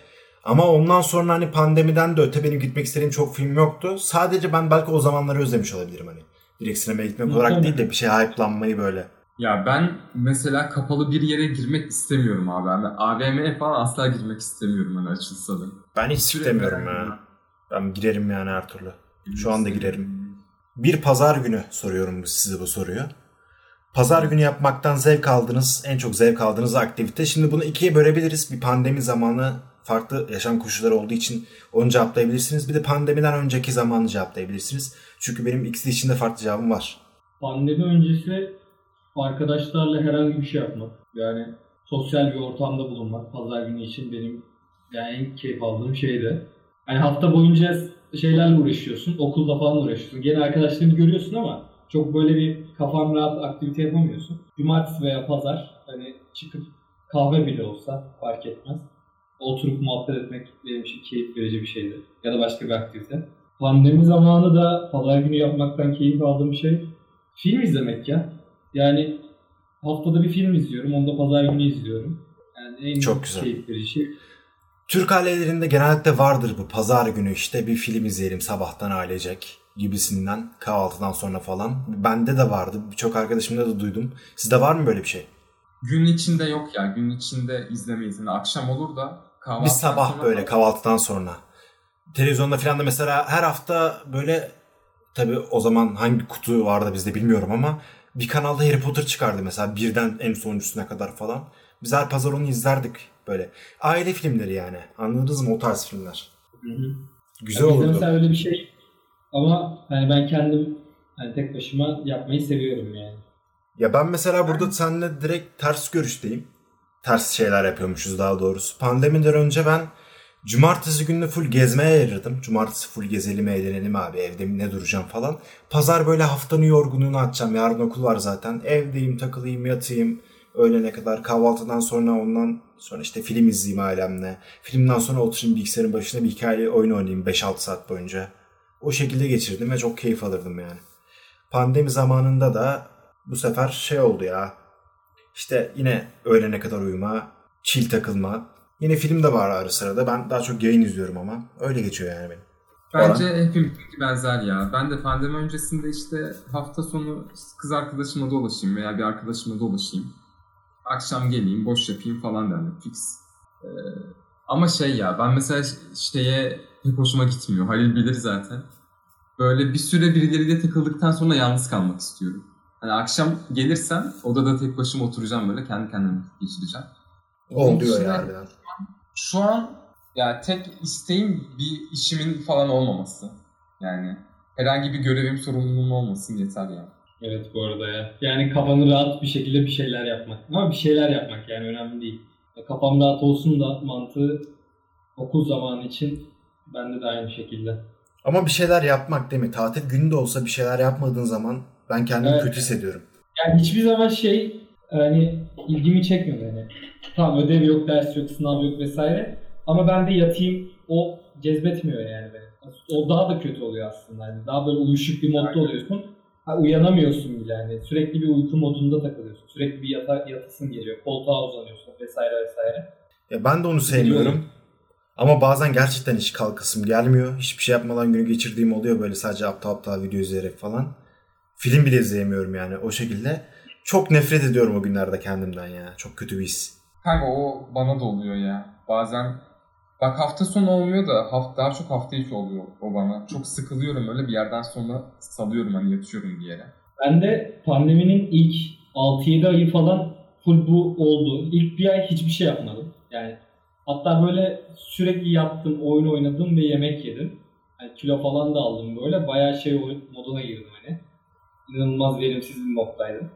Ama ondan sonra hani pandemiden de öte benim gitmek istediğim çok film yoktu. Sadece ben belki o zamanları özlemiş olabilirim hani. Direkt sinemaya gitmek ne, olarak ne, değil de bir şey hype'lanmayı böyle. Ya ben mesela kapalı bir yere girmek istemiyorum abi. Yani A V M'ye falan asla girmek istemiyorum hani açılsa da. Ben hiç Sürekli istemiyorum ya. ya. Ben girerim yani her türlü. Bilmiyorum. Şu anda girerim. Bir pazar günü soruyorum size bu soruyu. Pazar günü yapmaktan zevk aldığınız, en çok zevk aldığınız aktivite. Şimdi bunu ikiye bölebiliriz. Bir pandemi zamanı farklı yaşam koşulları olduğu için onu cevaplayabilirsiniz. Bir de pandemiden önceki zamanı cevaplayabilirsiniz. Çünkü benim ikisi için de farklı cevabım var. Pandemi öncesi... Arkadaşlarla herhangi bir şey yapmak, yani sosyal bir ortamda bulunmak pazar günü için benim yani en keyif aldığım şeydi. Yani hafta boyunca şeylerle uğraşıyorsun, okulda falan uğraşıyorsun. Gene arkadaşlarını görüyorsun ama çok böyle bir kafan rahat aktivite yapamıyorsun. Cumartesi veya pazar hani çıkıp kahve bile olsa fark etmez. Oturup muhabbet etmek benim için keyif verici bir şeydi ya da başka bir aktivite. Pandemi zamanı da pazar günü yapmaktan keyif aldığım şey film izlemek ya. Yani haftada bir film izliyorum. Onu da pazar günü izliyorum. Yani en çok güzel. Keyif verici şey. Türk ailelerinde genellikle vardır bu. Pazar günü işte bir film izleyelim sabahtan ailecek gibisinden. Kahvaltıdan sonra falan. Bende de vardı. Birçok arkadaşımda da duydum. Sizde var mı böyle bir şey? Gün içinde yok ya. Gün içinde izlemeyiz. Yani akşam olur da kahvaltıdan bir sabah sonra böyle da... kahvaltıdan sonra. Televizyonda falan da mesela her hafta böyle tabii o zaman hangi kutu vardı bizde bilmiyorum ama bir kanalda Harry Potter çıkardı mesela birden en sonuncusuna kadar falan. Biz her pazar onu izlerdik böyle. Aile filmleri yani. Anladınız mı o tarz filmler? Hı hı. Güzel yani olurdu. Mesela öyle bir şey ama hani ben kendim hani tek başıma yapmayı seviyorum yani. Ya ben mesela burada seninle direkt ters görüşteyim. Ters şeyler yapıyormuşuz daha doğrusu. Pandemiden önce ben cumartesi gününü full gezmeye ayırırdım. Cumartesi full gezelim, eğlenelim abi. Evde ne duracağım falan. Pazar böyle haftanın yorgunluğunu atacağım. Yarın okul var zaten. Evdeyim, takılayım, yatayım. Öğlene kadar kahvaltıdan sonra ondan sonra işte film izleyeyim ailemle. Filmden sonra oturayım bilgisayarın başına bir hikayeli oyun oynayayım beş altı saat boyunca. O şekilde geçirdim ve çok keyif alırdım yani. Pandemi zamanında da bu sefer şey oldu ya. İşte yine öğlene kadar uyuma, chill takılma. Yine film de var ara sırada. Ben daha çok yayın izliyorum ama. Öyle geçiyor yani benim. Bence Oran. Hepimizinki benzer ya. Ben de pandemi öncesinde işte hafta sonu kız arkadaşıma dolaşayım veya bir arkadaşıma dolaşayım. Akşam geleyim, boş yapayım falan derdim. Fix. Ee, ama şey ya ben mesela şeye pek hoşuma gitmiyor. Halil bilir zaten. Böyle bir süre birileriyle takıldıktan sonra yalnız kalmak istiyorum. Hani akşam gelirsem odada tek başıma oturacağım böyle. Kendi kendime geçireceğim. Oluyor yani. Şu an yani tek isteğim bir işimin falan olmaması. Yani herhangi bir görevim, sorumluluğum olmasın yeter yani. Evet bu arada ya. Yani kafanı rahat bir şekilde bir şeyler yapmak. Ama bir şeyler yapmak yani önemli değil. Ya, kafam rahat olsun da mantığı okul zamanı için bende de aynı şekilde. Ama bir şeyler yapmak değil mi? Tatil günü de olsa bir şeyler yapmadığın zaman ben kendimi evet. kötü hissediyorum. Yani hiçbir zaman şey hani ilgimi çekmiyor yani. Tamam ödev yok, ders yok, sınav yok vesaire. Ama ben de yatayım o cezbetmiyor yani beni. O daha da kötü oluyor aslında. Yani daha böyle uyuşuk bir modda oluyorsun. Ha, uyanamıyorsun bile yani. Sürekli bir uyku modunda takılıyorsun. Sürekli bir yata, yatasın geliyor. Koltuğa uzanıyorsun vesaire vesaire. Ya ben de onu sevmiyorum. Ama bazen gerçekten hiç kalkasım gelmiyor. Hiçbir şey yapmadan günü geçirdiğim oluyor. Böyle sadece aptal aptal video izleyerek falan. Film bile izleyemiyorum yani o şekilde. Çok nefret ediyorum o günlerde kendimden ya. Çok kötü bir his. Kanka o bana da oluyor ya. Bazen bak hafta sonu olmuyor da hafta, daha çok hafta içi oluyor o bana. Çok sıkılıyorum öyle bir yerden sonra salıyorum hani yatıyorum bir yere. Ben de pandeminin ilk altı yedi ayı falan full bu oldu. İlk bir ay hiçbir şey yapmadım. Yani hatta böyle sürekli yaptım, oyun oynadım ve yemek yedim. Yani kilo falan da aldım böyle. Bayağı şey moduna girdim hani. İnanılmaz verimsiz bir moddaydım.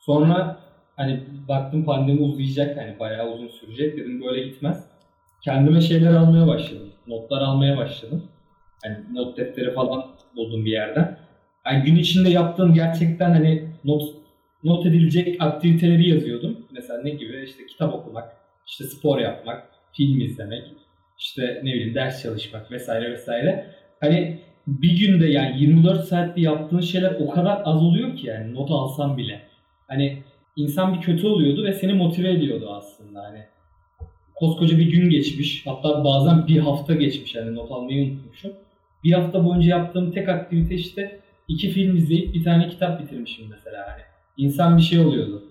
Sonra hani baktım pandemi uzayacak hani bayağı uzun sürecek dedim böyle gitmez. Kendime şeyler almaya başladım. Notlar almaya başladım. Hani not defteri falan buldum bir yerden. Yani gün içinde yaptığım gerçekten hani not not edilecek aktiviteleri yazıyordum. Mesela ne gibi? İşte kitap okumak, işte spor yapmak, film izlemek, işte ne bileyim ders çalışmak vesaire vesaire. Hani bir günde yani yirmi dört saatte yaptığın şeyler o kadar az oluyor ki yani not alsam bile. Hani insan bir kötü oluyordu ve seni motive ediyordu aslında hani. Koskoca bir gün geçmiş, hatta bazen bir hafta geçmiş yani not almayı unutmuşum. Bir hafta boyunca yaptığım tek aktivite işte iki film izleyip bir tane kitap bitirmişim mesela hani. İnsan bir şey oluyordu.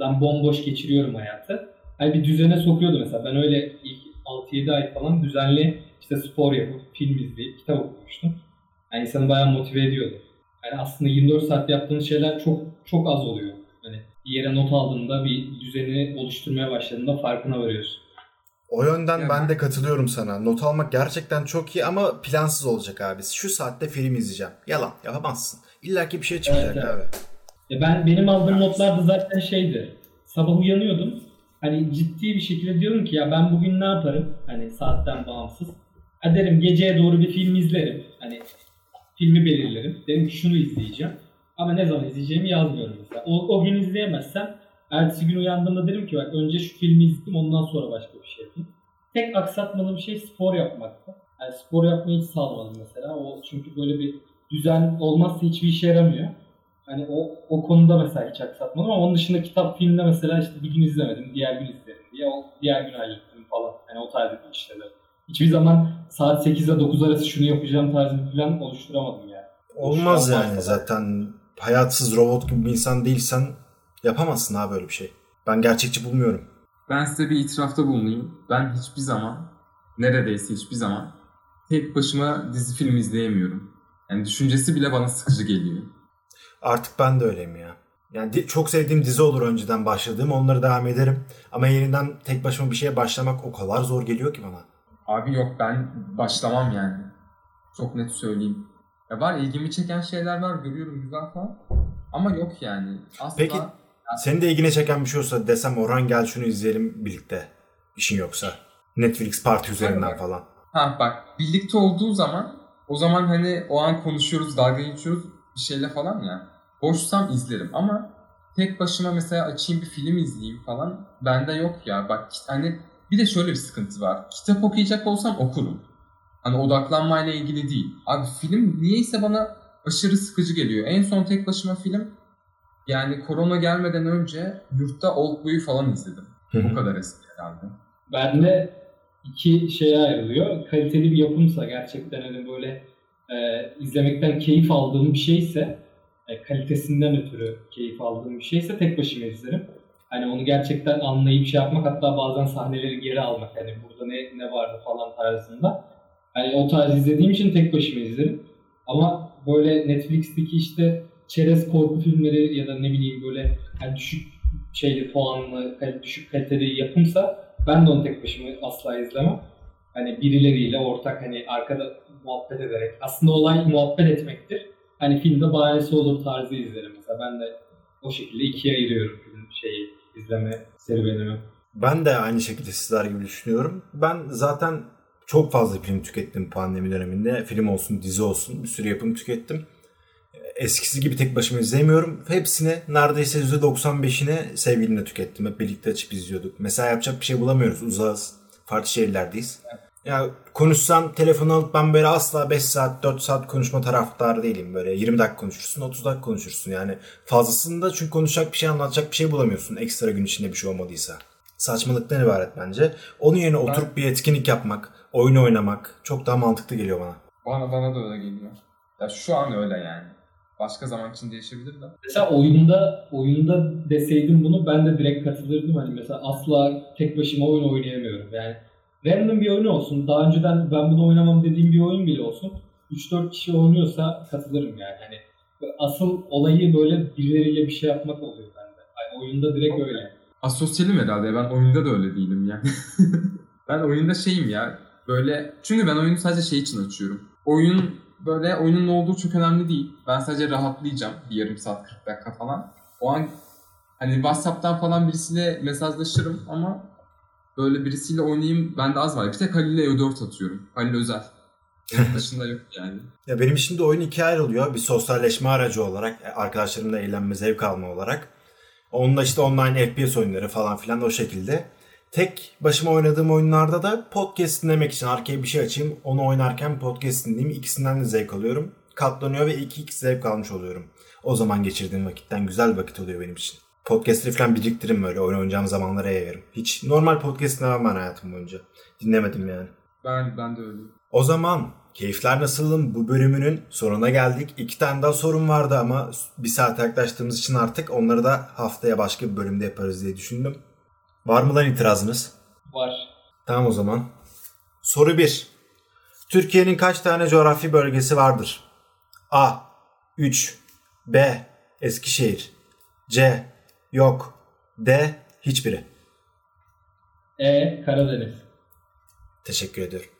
Ben bomboş geçiriyorum hayatı. Hani bir düzene sokuyordu mesela. Ben öyle ilk altı yedi ay falan düzenli işte spor yapıp, film izleyip, kitap okumuştum. Yani insanı bayağı motive ediyordu. Yani aslında yirmi dört saatte yaptığınız şeyler çok çok az oluyor. Hani bir yere not aldığında, bir düzeni oluşturmaya başladığında farkına varıyorsun. O yönden yani. Ben de katılıyorum sana. Not almak gerçekten çok iyi ama plansız olacak abi. Şu saatte film izleyeceğim. Yalan, yapamazsın. İlla ki bir şey çıkacak evet, abi. Ya ben benim aldığım notlar da zaten şeydi. Sabah uyanıyordum. Hani ciddi bir şekilde diyorum ki ya ben bugün ne yaparım? Hani saatten bağımsız. Ha derim geceye doğru bir film izlerim. Hani filmi belirlerim. Derim ki şunu izleyeceğim. Ama ne zaman izleyeceğimi yazmıyorum mesela. O, o gün izleyemezsem ertesi gün uyandığımda derim ki bak önce şu filmi izleyeyim ondan sonra başka bir şey yapayım. Tek aksatmadığım şey spor yapmaktı. Yani spor yapmayı hiç salmadım mesela. O çünkü böyle bir düzen olmazsa hiçbir işe yaramıyor. Hani o o konuda mesela hiç aksatmadım ama onun dışında kitap filmde mesela işte bir gün izlemedim, diğer gün izlerim diye o diğer gün hallettim falan. Hani o tarz bir işler. Hiçbir zaman saat sekiz ile dokuz arası şunu yapacağım tarzı bir plan oluşturamadım yani. Olmaz yani zaten. Hayatsız robot gibi bir insan değilsen yapamazsın abi böyle bir şey. Ben gerçekçi bulmuyorum. Ben size bir itirafta bulunayım. Ben hiçbir zaman, neredeyse hiçbir zaman tek başıma dizi film izleyemiyorum. Yani düşüncesi bile bana sıkıcı geliyor. Artık ben de öyleyim ya. Yani çok sevdiğim dizi olur önceden başladığım. Onları devam ederim. Ama yeniden tek başıma bir şeye başlamak o kadar zor geliyor ki bana. Abi yok ben başlamam yani. Çok net söyleyeyim. Ya var ilgimi çeken şeyler var. Görüyorum güzel falan. Ama yok yani. Asla. Peki. Senin de ilgine çeken bir şey olsa desem Orhan gel şunu izleyelim birlikte. İşin yoksa. Netflix parti üzerinden bak. Falan. Ha bak birlikte olduğu zaman o zaman hani o an konuşuyoruz, dalga geçiyoruz bir şeyle falan ya. Boşsam izlerim ama tek başıma mesela açayım bir film izleyeyim falan bende yok ya. Bak hani bir de şöyle bir sıkıntı var. Kitap okuyacak olsam okurum. Hani odaklanmayla ilgili değil. Abi film niyeyse bana aşırı sıkıcı geliyor. En son tek başıma film yani korona gelmeden önce yurtta Oldboy'u falan izledim. Hı-hı. Bu kadar eski herhalde. Ben de iki şeye ayrılıyor. Kaliteli bir yapımsa gerçekten hani böyle e, izlemekten keyif aldığım bir şeyse e, kalitesinden ötürü keyif aldığım bir şeyse tek başıma izlerim. Hani onu gerçekten anlayıp şey yapmak hatta bazen sahneleri geri almak hani burada ne, ne vardı falan tarzında. Hani o tarz izlediğim için tek başıma izlerim. Ama böyle Netflix'teki işte çerez korku filmleri ya da ne bileyim böyle yani düşük şeyli puanlı, düşük kaliteli yapımsa ben de onu tek başıma asla izlemem. Hani birileriyle ortak hani arkada muhabbet ederek. Aslında olay muhabbet etmektir. Hani filmde bahanesi olur tarzı izlerim. Mesela ben de o şekilde ikiye ayırıyorum film şeyi izleme serüvenimi. Ben de aynı şekilde sizler gibi düşünüyorum. Ben zaten çok fazla film tükettim pandemi döneminde. Film olsun, dizi olsun bir sürü yapım tükettim. Eskisi gibi tek başıma izleyemiyorum. Hepsini, neredeyse yüzde doksan beşini sevgilimle tükettim. Hep birlikte açıp izliyorduk. Mesela yapacak bir şey bulamıyoruz. Uzağız. Farklı şehirlerdeyiz. Ya konuşsam telefonu alıp ben böyle asla beş saat dört saat konuşma taraftarı değilim. Böyle yirmi dakika konuşursun, otuz dakika konuşursun. Yani fazlasını da, çünkü konuşacak bir şey, anlatacak bir şey bulamıyorsun. Ekstra gün içinde bir şey olmadıysa. Saçmalıktan ibaret bence. Onun yerine oturup bir etkinlik yapmak, oyun oynamak çok daha mantıklı geliyor bana. Bana, bana da öyle geliyor. Ya şu an öyle yani. Başka zaman için değişebilir de. Mesela oyunda, oyunda deseydim bunu ben de direkt katılırdım. Hani mesela asla tek başıma oyun oynayamıyorum. Yani random bir oyun olsun. Daha önceden ben bunu oynamam dediğim bir oyun bile olsun. üç dört kişi oynuyorsa katılırım yani. Hani asıl olayı böyle birileriyle bir şey yapmak oluyor bende. Yani oyunda direkt okay. Öyle. Asosyalim herhalde. Ben oyunda da öyle değilim yani. Ben oyunda şeyim ya. Böyle, çünkü ben oyunu sadece şey için açıyorum. Oyun, böyle oyunun ne olduğu çok önemli değil. Ben sadece rahatlayacağım bir yarım saat, kırk dakika falan. O an hani WhatsApp'tan falan birisiyle mesajlaşırım ama böyle birisiyle oynayayım bende az var. Bir tek Halil'e E O dört atıyorum. Halil özel. Benim dışında yok yani. Ya benim için de oyun ikiye ayrılıyor. Bir sosyalleşme aracı olarak, arkadaşlarımla eğlenme, zevk alma olarak. Onunla işte online F P S oyunları falan filan o şekilde. Tek başıma oynadığım oyunlarda da podcast dinlemek için arkaya bir şey açayım. Onu oynarken podcast dinleyeyim. İkisinden de zevk alıyorum. Katlanıyor ve iki iki zevk almış oluyorum. O zaman geçirdiğim vakitten güzel vakit oluyor benim için. Podcast'leri falan biriktiririm böyle. Oyun oynayacağım zamanlara yayarım. Hiç normal podcast dinlemem ben hayatım boyunca. Dinlemedim yani. Ben, ben de öyle. O zaman keyifler nasılım? Bu bölümünün sonuna geldik. İki tane daha sorun vardı ama bir saate yaklaştığımız için artık onları da haftaya başka bir bölümde yaparız diye düşündüm. Var mı lan itirazınız? Var. Tamam o zaman. Soru bir. Türkiye'nin kaç tane coğrafi bölgesi vardır? A. üç. B. Eskişehir. C. Yok. D. Hiçbiri. E. Karadeniz. Teşekkür ediyorum.